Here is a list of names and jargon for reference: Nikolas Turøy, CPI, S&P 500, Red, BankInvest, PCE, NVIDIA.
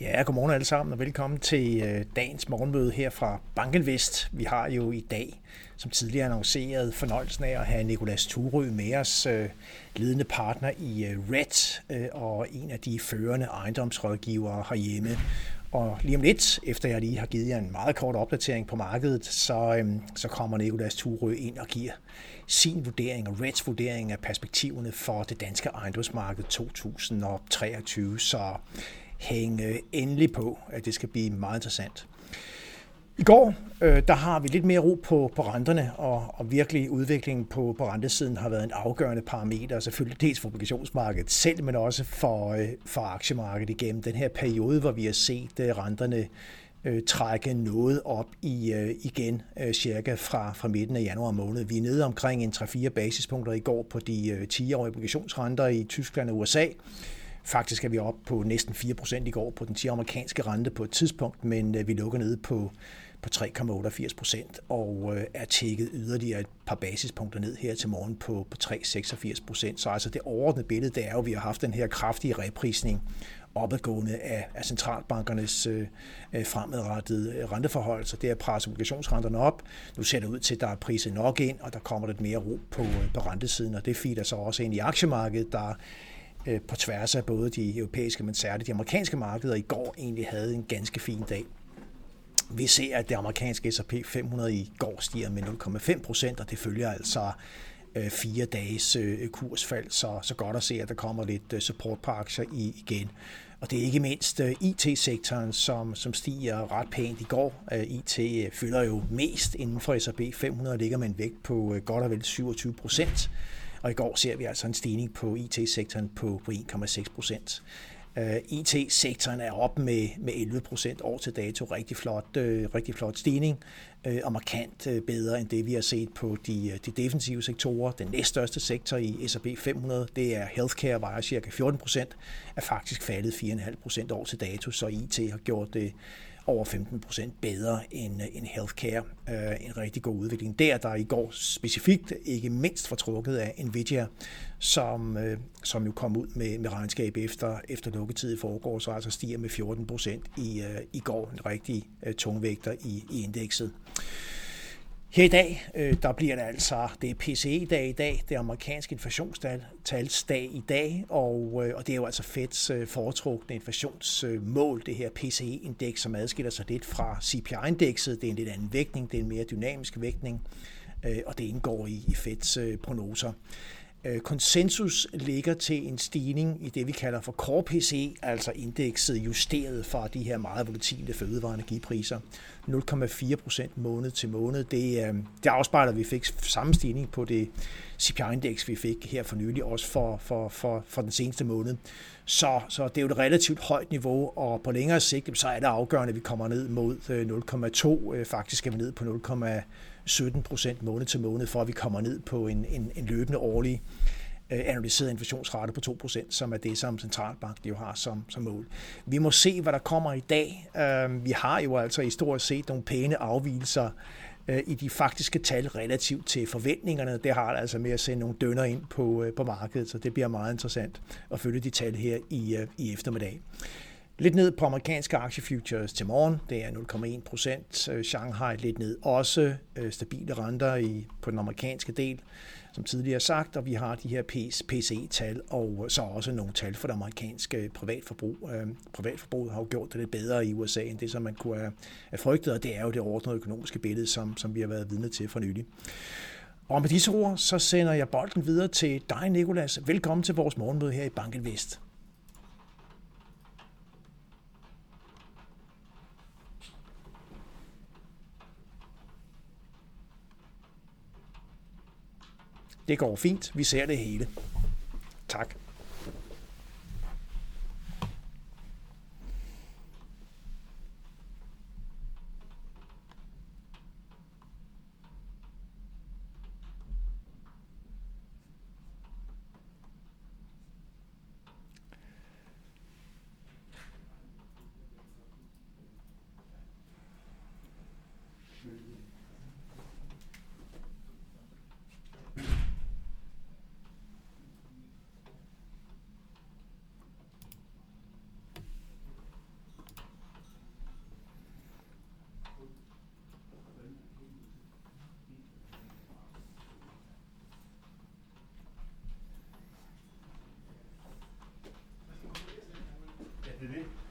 Ja, godmorgen alle sammen og velkommen til dagens morgenmøde her fra BankInvest. Vi har jo i dag, som tidligere annonceret, fornøjelsen af at have Nikolas Turøy med os, ledende partner i Red og en af de førende ejendomsrådgivere herhjemme. Og lige om lidt, efter jeg lige har givet jer en meget kort opdatering på markedet, så kommer Nikolas Turøy ind og giver sin vurdering og Reds vurdering af perspektiverne for det danske ejendomsmarked 2023. Så hænge endelig på, at det skal blive meget interessant. I går, der har vi lidt mere ro på renterne, og virkelig udviklingen på rentesiden har været en afgørende parameter, selvfølgelig dels for obligationsmarkedet selv, men også for aktiemarkedet igennem den her periode, hvor vi har set renterne trække noget op igen, cirka fra midten af januar måned. Vi er nede omkring en 3-4 basispunkter i går på de 10-årige obligationsrenter i Tyskland og USA. Faktisk er vi oppe på næsten 4% i går på den 10 amerikanske rente på et tidspunkt, men vi lukker nede på 3,88% og er tækket yderligere et par basispunkter ned her til morgen på 3,86%. Så altså det overordnede billede, det er jo, at vi har haft den her kraftige reprisning opadgående af centralbankernes fremadrettede renteforhold, så det er presset obligationsrenterne op. Nu ser det ud til, at der er priset nok ind, og der kommer lidt mere ro på rentesiden, og det feeder så også ind i aktiemarkedet, der på tværs af både de europæiske, men særligt de amerikanske markeder, i går egentlig havde en ganske fin dag. Vi ser, at det amerikanske S&P 500 i går stiger med 0,5%, og det følger altså 4 dages kursfald, så godt at se, at der kommer lidt support på aktier igen. Og det er ikke mindst IT-sektoren, som stiger ret pænt i går. IT fylder jo mest inden for S&P 500, ligger med en vægt på godt og vel 27%. Og i går ser vi altså en stigning på IT-sektoren på 1,6%. IT-sektoren er op med 11% år til dato. Rigtig flot stigning, og markant bedre end det, vi har set på de defensive sektorer. Den næststørste sektor i S&P 500, det er healthcare, vejer cirka 14%, er faktisk faldet 4,5% år til dato, så IT har gjort det over 15% bedre end healthcare. En rigtig god udvikling. Der i går specifikt ikke mindst fortrukket af NVIDIA, som jo kom ud med regnskab efter lukketid i forgårs, så altså stiger med 14% i går. En rigtig tungvægter i indekset. Her i dag, der bliver det altså, det er PCE-dag i dag, det er amerikanske inflationstals-dag i dag, og det er jo altså Feds foretrukne inflationsmål, det her PCE-indeks, som adskiller sig lidt fra CPI-indekset. Det er en lidt anden vægtning, det er en mere dynamisk vægtning, og det indgår i Feds prognoser. Konsensus ligger til en stigning i det, vi kalder for core PCE, altså indekset justeret fra de her meget volatile fødevare- og energipriser. 0,4% måned til måned. Det afspejler, at vi fik samme stigning på det CPI-indeks, vi fik her for nylig, også for den seneste måned. Så det er jo et relativt højt niveau, og på længere sigt, så er det afgørende, at vi kommer ned mod 0,2. Faktisk skal vi ned på 0,17% måned til måned, for at vi kommer ned på en løbende årlig analyseret inflationsrate på 2%, som er det, som centralbanken jo har som mål. Vi må se, hvad der kommer i dag. Vi har jo altså historisk set nogle pæne afvigelser i de faktiske tal relativt til forventningerne. Det har altså med at sende nogle dønner ind på markedet, så det bliver meget interessant at følge de tal her i eftermiddag. Lidt ned på amerikanske aktiefutures til morgen. Det er 0,1%. Shanghai lidt ned også. Stabile renter på den amerikanske del, som tidligere sagt. Og vi har de her PCE-tal, og så også nogle tal for det amerikanske privatforbrug. Privatforbruget har jo gjort det lidt bedre i USA, end det, som man kunne have frygtet. Og det er jo det ordnede økonomiske billede, som vi har været vidne til for nylig. Og med disse ord, så sender jeg bolden videre til dig, Nikolas. Velkommen til vores morgenmøde her i BankInvest. Det går fint. Vi ser det hele. Tak. det.